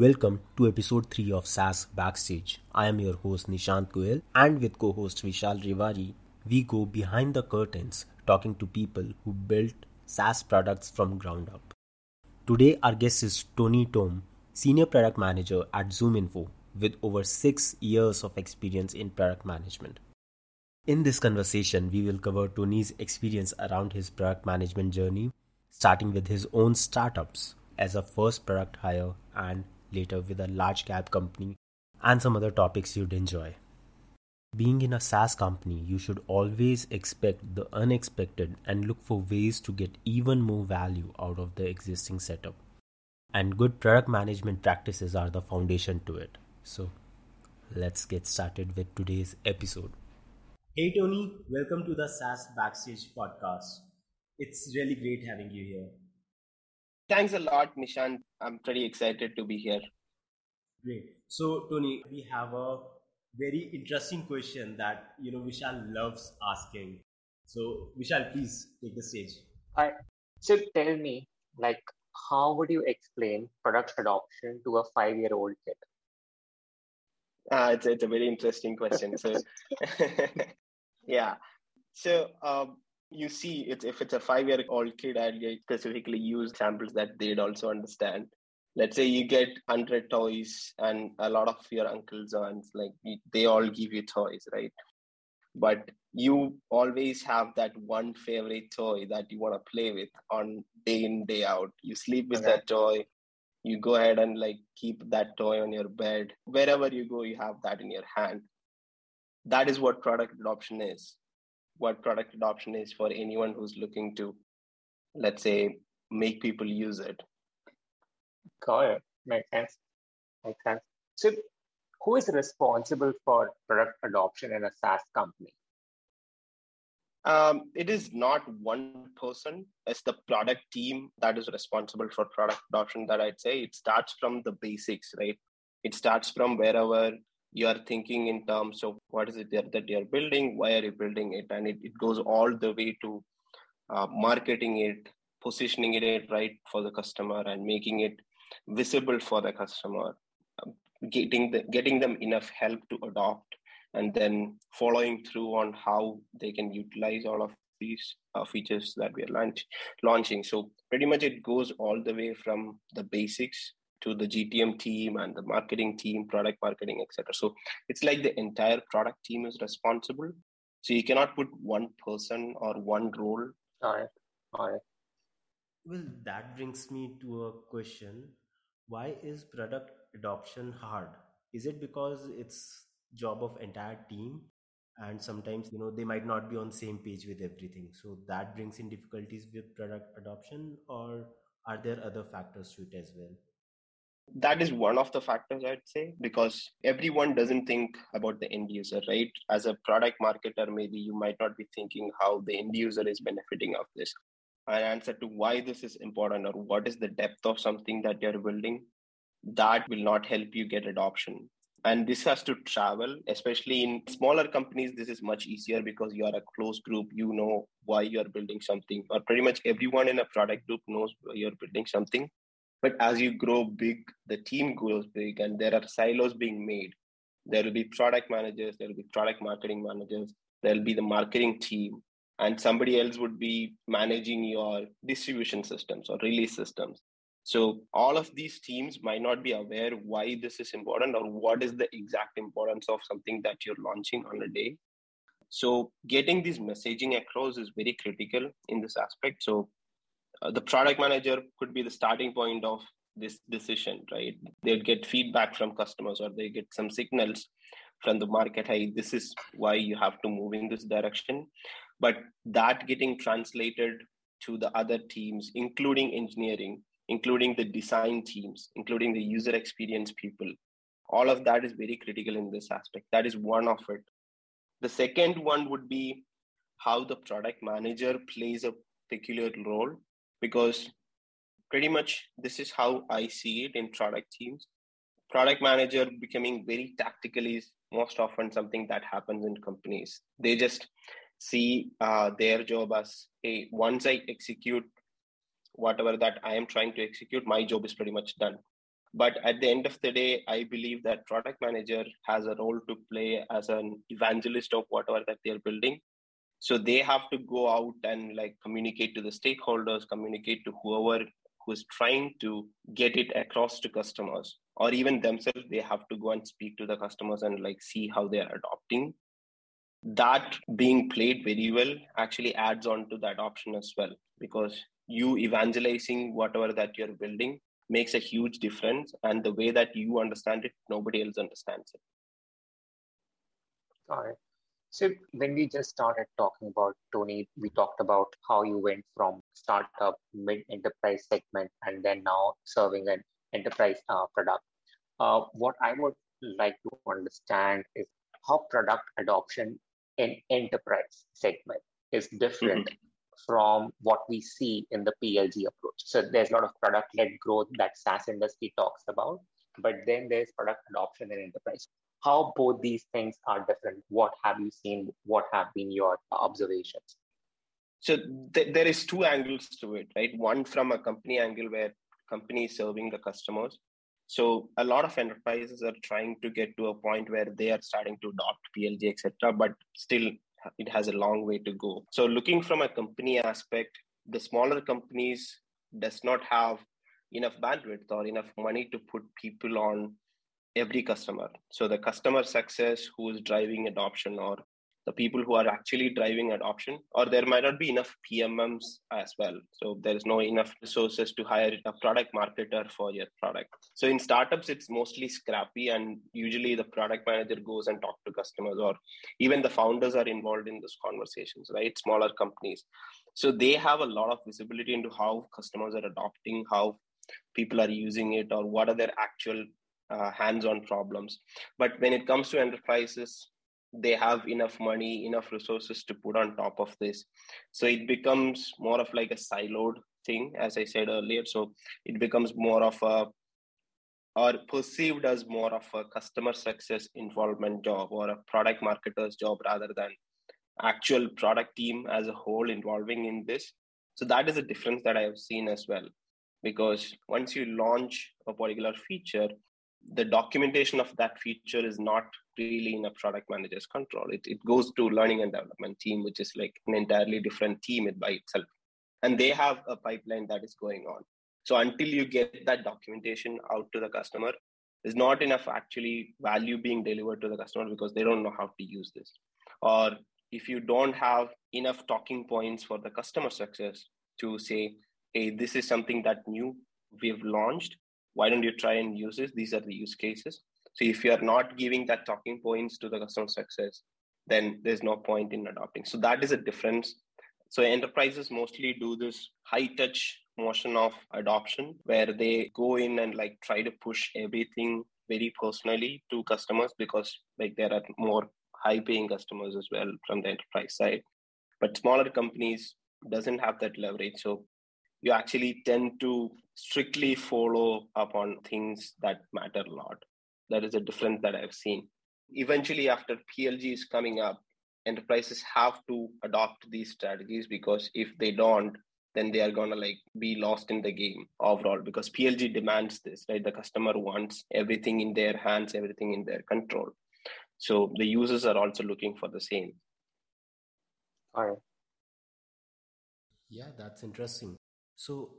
Welcome to episode 3 of SaaS Backstage. I am your host Nishant Goyal, and with co-host Vishal Rivari, we go behind the curtains talking to people who built SaaS products from ground up. Today our guest is Tony Tom, Senior Product Manager at ZoomInfo with over 6 years of experience in product management. In this conversation, we will cover Tony's experience around his product management journey, starting with his own startups as a first product hire and later with a large cap company, and some other topics you'd enjoy. Being in a SaaS company, you should always expect the unexpected and look for ways to get even more value out of the existing setup. And good product management practices are the foundation to it. So let's get started with today's episode. Hey Tony, welcome to the SaaS Backstage podcast. It's really great having you here. Thanks a lot, Nishant. I'm pretty excited to be here. Great. So Tony, we have a very interesting question that Vishal loves asking. So Vishal, please take the stage. So tell me, how would you explain product adoption to a 5-year-old kid? It's a very interesting question. So yeah. So you see, if it's a 5-year-old kid, I'll specifically use samples that they'd also understand. Let's say you get 100 toys and a lot of your uncles and they all give you toys, right? But you always have that one favorite toy that you want to play with on day in, day out. You sleep with that toy. You go ahead and keep that toy on your bed. Wherever you go, you have that in your hand. That is what product adoption is. What product adoption is for anyone who's looking to, let's say, make people use it. Got it. Makes sense. So who is responsible for product adoption in a SaaS company? It is not one person. It's the product team that is responsible for product adoption that I'd say. It starts from the basics, right? It starts from wherever you're thinking in terms of what is it that you're building, why are you building it? And it goes all the way to marketing it, positioning it right for the customer and making it visible for the customer, getting them enough help to adopt, and then following through on how they can utilize all of these features that we are launching. So pretty much it goes all the way from the basics to the GTM team and the marketing team, product marketing, etc. So it's the entire product team is responsible. So you cannot put one person or one role. All right. Well, that brings me to a question. Why is product adoption hard? Is it because it's job of entire team and sometimes they might not be on the same page with everything, so that brings in difficulties with product adoption, or are there other factors to it as well? That is one of the factors, I'd say, because everyone doesn't think about the end user, right? As a product marketer, maybe you might not be thinking how the end user is benefiting of this. An answer to why this is important or what is the depth of something that you're building, that will not help you get adoption. And this has to travel, especially in smaller companies. This is much easier because you are a close group. You know why you're building something, or pretty much everyone in a product group knows why you're building something. But as you grow big, the team grows big and there are silos being made. There will be product managers, there will be product marketing managers, there will be the marketing team. And somebody else would be managing your distribution systems or release systems. So all of these teams might not be aware why this is important or what is the exact importance of something that you're launching on a day. So getting this messaging across is very critical in this aspect. So the product manager could be the starting point of this decision, right? They'd get feedback from customers or they get some signals from the market, hey, this is why you have to move in this direction. But that getting translated to the other teams, including engineering, including the design teams, including the user experience people, all of that is very critical in this aspect. That is one of it. The second one would be how the product manager plays a particular role, because pretty much this is how I see it in product teams. Product manager becoming very tactical is most often something that happens in companies. They just see their job as, hey, once I execute whatever that I am trying to execute, my job is pretty much done. But at the end of the day, I believe that product manager has a role to play as an evangelist of whatever that they're building. So they have to go out and like communicate to the stakeholders, communicate to whoever who's trying to get it across to customers, or even themselves, they have to go and speak to the customers and like see how they're adopting. That being played very well actually adds on to that option as well, because you evangelizing whatever that you're building makes a huge difference. And the way that you understand it, nobody else understands it. All right. So when we just started talking about Tony, we talked about how you went from startup, mid-enterprise segment, and then now serving an enterprise product. What I would like to understand is how product adoption in enterprise segment is different from what we see in the PLG approach. So there's a lot of product-led growth that SaaS industry talks about, but then there's product adoption in enterprise. How both these things are different? What have you seen? What have been your observations? So there is two angles to it, right? One from a company angle where company is serving the customers. So a lot of enterprises are trying to get to a point where they are starting to adopt PLG, etc., but still it has a long way to go. So looking from a company aspect, the smaller companies does not have enough bandwidth or enough money to put people on every customer. So the customer success who is driving adoption, or the people who are actually driving adoption, or there might not be enough PMMs as well. So there is no enough resources to hire a product marketer for your product. So in startups, it's mostly scrappy, and usually the product manager goes and talks to customers, or even the founders are involved in those conversations, right? Smaller companies. So they have a lot of visibility into how customers are adopting, how people are using it, or what are their actual hands-on problems. But when it comes to enterprises, they have enough money, enough resources to put on top of this. So it becomes more of like a siloed thing, as I said earlier. So it becomes more of a, or perceived as more of a customer success involvement job or a product marketer's job rather than actual product team as a whole involving in this. So that is a difference that I have seen as well, because once you launch a particular feature, the documentation of that feature is not really in a product manager's control. It goes to learning and development team, which is like an entirely different team by itself. And they have a pipeline that is going on. So until you get that documentation out to the customer, there's not enough actually value being delivered to the customer because they don't know how to use this. Or if you don't have enough talking points for the customer success to say, hey, this is something that new we've launched. Why don't you try and use this? These are the use cases. So if you're not giving that talking points to the customer success, then there's no point in adopting. So that is a difference. So enterprises mostly do this high touch motion of adoption where they go in and like try to push everything very personally to customers, because like there are more high paying customers as well from the enterprise side. But smaller companies doesn't have that leverage. So you actually tend to strictly follow up on things that matter a lot. That is a difference that I've seen. Eventually, after PLG is coming up, enterprises have to adopt these strategies, because if they don't, then they are going to like be lost in the game overall, because PLG demands this, right? The customer wants everything in their hands, everything in their control. So the users are also looking for the same. All right. Yeah, that's interesting. So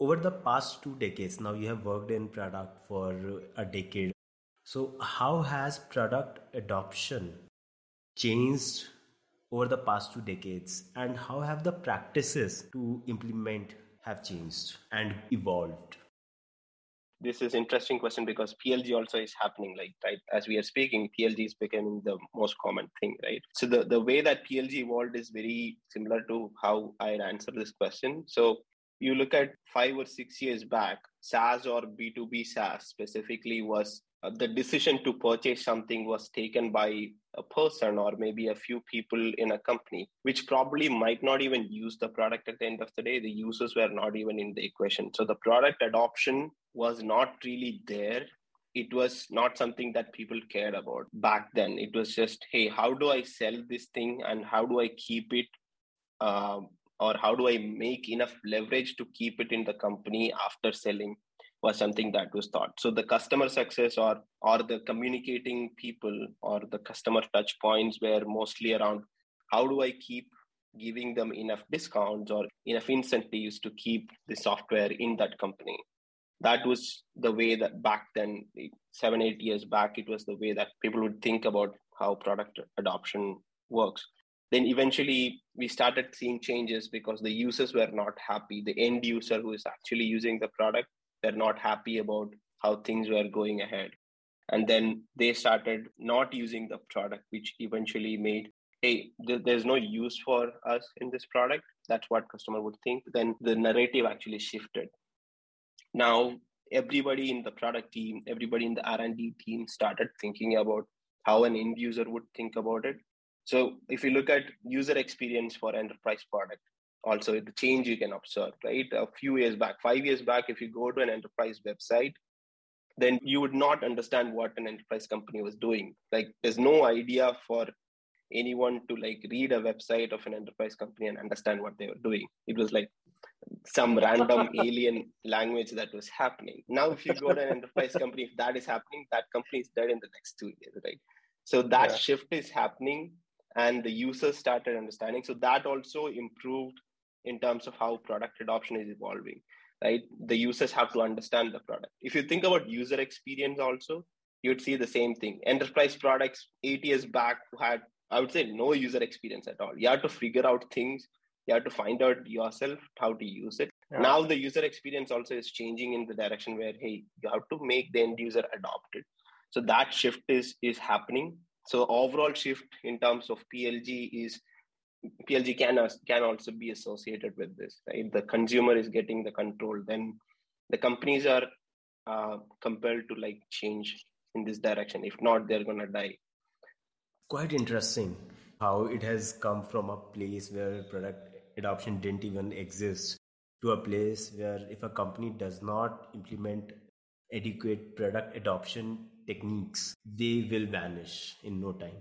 over the past 2 decades, now you have worked in product for a decade. So how has product adoption changed over the past 2 decades, and how have the practices to implement have changed and evolved? This is an interesting question, because PLG also is happening, like right as we are speaking, PLG is becoming the most common thing, right? So the way that PLG evolved is very similar to how I answer this question. So you look at 5 or 6 years back, SaaS or B2B SaaS specifically was the decision to purchase something was taken by a person or maybe a few people in a company, which probably might not even use the product at the end of the day. The users were not even in the equation. So the product adoption was not really there. It was not something that people cared about back then. It was just, hey, how do I sell this thing and how do I keep it? Or how do I make enough leverage to keep it in the company after selling? was something that was thought. So the customer success or the communicating people or the customer touch points were mostly around how do I keep giving them enough discounts or enough incentives to keep the software in that company. That was the way that back then, 7-8 years back, it was the way that people would think about how product adoption works. Then eventually we started seeing changes because the users were not happy. The end user who is actually using the product, they're not happy about how things were going ahead. And then they started not using the product, which eventually made, hey, there's no use for us in this product. That's what customer would think. Then the narrative actually shifted. Now, everybody in the product team, everybody in the R&D team started thinking about how an end user would think about it. So if you look at user experience for enterprise product, also the change you can observe, right? A few years back, 5 years back, if you go to an enterprise website, then you would not understand what an enterprise company was doing. Like there's no idea for anyone to like read a website of an enterprise company and understand what they were doing. It was like some random alien language that was happening. Now, if you go to an enterprise company, if that is happening, that company is dead in the next 2 years, right? So that shift is happening and the users started understanding. So that also improved in terms of how product adoption is evolving, right? The users have to understand the product. If you think about user experience also, you'd see the same thing. Enterprise products 8 years back had, I would say, no user experience at all. You have to figure out things. You have to find out yourself how to use it. Yeah. Now the user experience also is changing in the direction where, hey, you have to make the end user adopt it. So that shift is happening. So overall shift in terms of PLG is, PLG can also be associated with this, right? The consumer is getting the control. Then the companies are compelled to like change in this direction. If not, they're going to die. Quite interesting how it has come from a place where product adoption didn't even exist to a place where if a company does not implement adequate product adoption techniques, they will vanish in no time.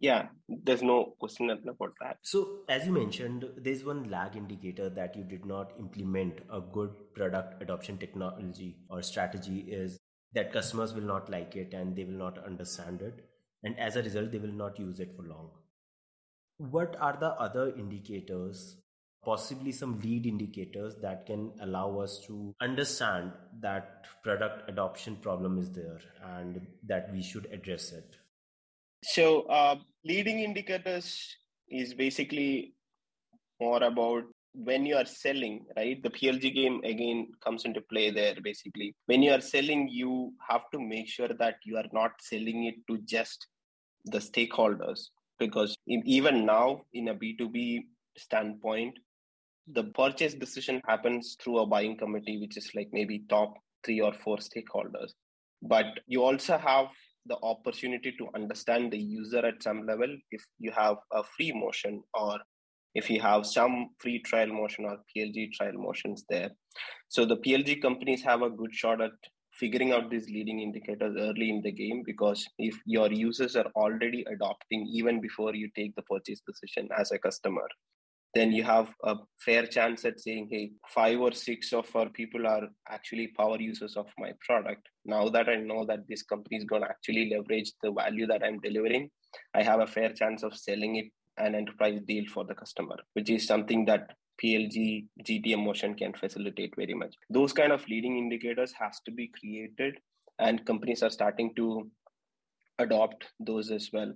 Yeah, there's no question about that. So as you mentioned, there's one lag indicator that you did not implement a good product adoption technology or strategy is that customers will not like it and they will not understand it. And as a result, they will not use it for long. What are the other indicators, possibly some lead indicators that can allow us to understand that product adoption problem is there and that we should address it? So leading indicators is basically more about when you are selling, right? The PLG game again comes into play there, basically. When you are selling, you have to make sure that you are not selling it to just the stakeholders, because even now in a B2B standpoint, the purchase decision happens through a buying committee, which is like maybe top 3 or 4 stakeholders. But you also have the opportunity to understand the user at some level if you have a free motion or if you have some free trial motion or PLG trial motions there. So the PLG companies have a good shot at figuring out these leading indicators early in the game, because if your users are already adopting even before you take the purchase decision as a customer, then you have a fair chance at saying, hey, 5 or 6 of our people are actually power users of my product. Now that I know that this company is going to actually leverage the value that I'm delivering, I have a fair chance of selling it an enterprise deal for the customer, which is something that PLG, GTM motion can facilitate very much. Those kind of leading indicators has to be created, and companies are starting to adopt those as well.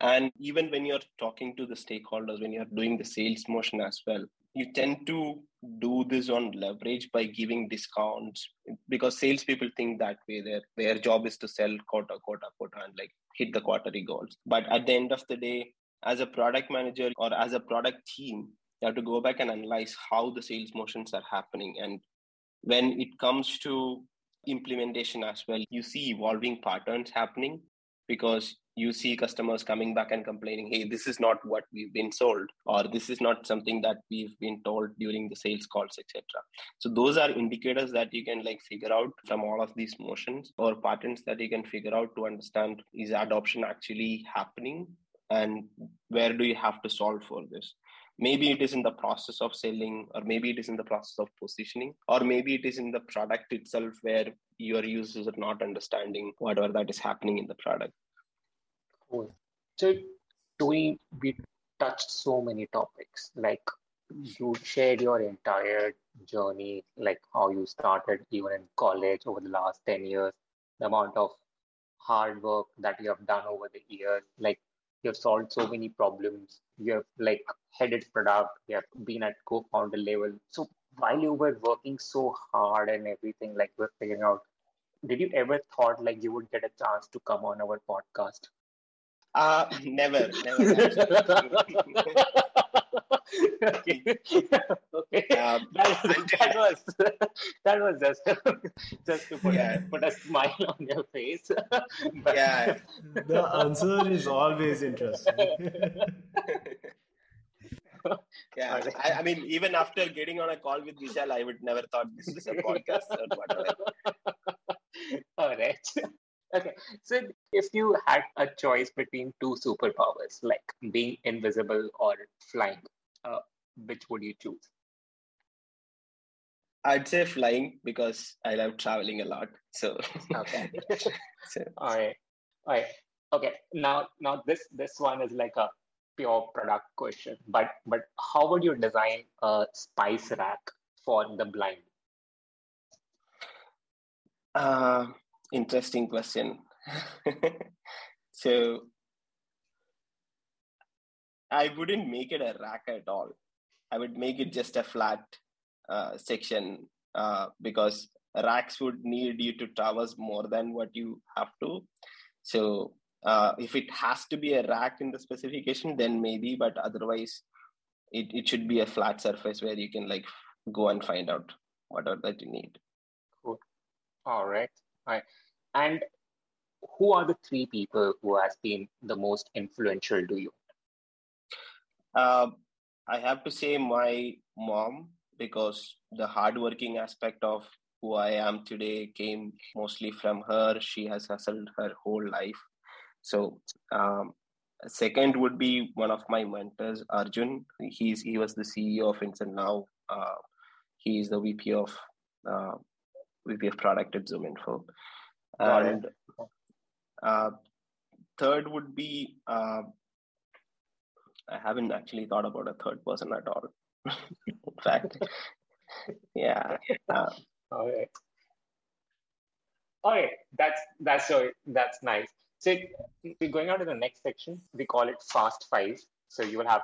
And even when you're talking to the stakeholders, when you're doing the sales motion as well, you tend to do this on leverage by giving discounts, because salespeople think that way. Their job is to sell quota and like hit the quarterly goals. But at the end of the day, as a product manager or as a product team, you have to go back and analyze how the sales motions are happening. And when it comes to implementation as well, you see evolving patterns happening, because you see customers coming back and complaining, hey, this is not what we've been sold, or this is not something that we've been told during the sales calls, etc. So those are indicators that you can like figure out from all of these motions or patterns that you can figure out to understand, is adoption actually happening? And where do you have to solve for this? Maybe it is in the process of selling, or maybe it is in the process of positioning, or maybe it is in the product itself where your users are not understanding whatever that is happening in the product. Cool. So Tony, we touched so many topics. Like you shared your entire journey, like how you started even in college over the last 10 years, the amount of hard work that you have done over the years, like you have solved so many problems. You have like headed product. You have been at co-founder level. So while you were working so hard and everything, like we're figuring out, did you ever thought like you would get a chance to come on our podcast? Never. Okay. That was just to put a smile on your face. But, yeah, the answer is always interesting. Yeah, I mean, even after getting on a call with Vishal, I would never thought this is a podcast or whatever. All right. Okay, so if you had a choice between two superpowers, like being invisible or flying, which would you choose? I'd say flying because I love traveling a lot. So okay, all right, okay. Now this one is like a pure product question, but how would you design a spice rack for the blind? Interesting question. So I wouldn't make it a rack at all. I would make it just a flat section because racks would need you to traverse more than what you have to. So if it has to be a rack in the specification, then maybe, but otherwise it should be a flat surface where you can like go and find out whatever that you need. Cool. All right. And who are the three people who has been the most influential to you? I have to say my mom, because the hardworking aspect of who I am today came mostly from her. She has hustled her whole life. So second would be one of my mentors, Arjun. He was the CEO of Instant Now. He is the VP of product at ZoomInfo. And third would be, I haven't actually thought about a third person at all. In fact, yeah. All right. That's nice. So we're going on to the next section. We call it Fast Five. So you will have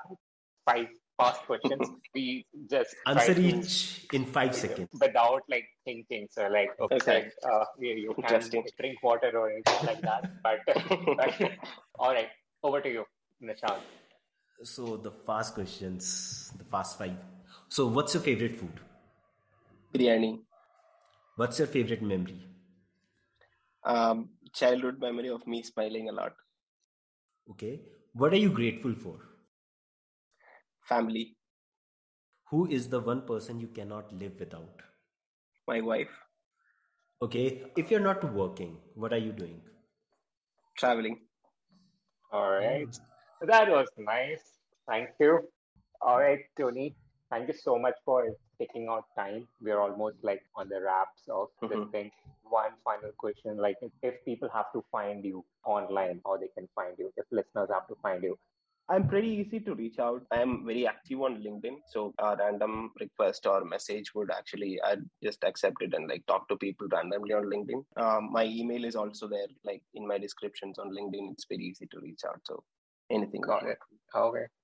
5 fast questions. We just answer each in 5 seconds without like thinking. So like, okay, you can drink water or anything like that. But all right, over to you, Nishant. So the fast questions, the fast 5. So what's your favorite food? Biryani. What's your favorite memory? Childhood memory of me smiling a lot. Okay. What are you grateful for? Family. Who is the one person you cannot live without? My wife. Okay. If you're not working, what are you doing? Traveling. All right. That was nice. Thank you. All right, Tony. Thank you so much for taking out time. We're almost like on the wraps of this thing. One final question, like if people have to find you online, or they can find you, if listeners have to find you. I'm pretty easy to reach out. I'm very active on LinkedIn. So a random request or message would actually, I just accept it and like talk to people randomly on LinkedIn. My email is also there, like in my descriptions on LinkedIn. It's very easy to reach out. So anything. Got it. Okay.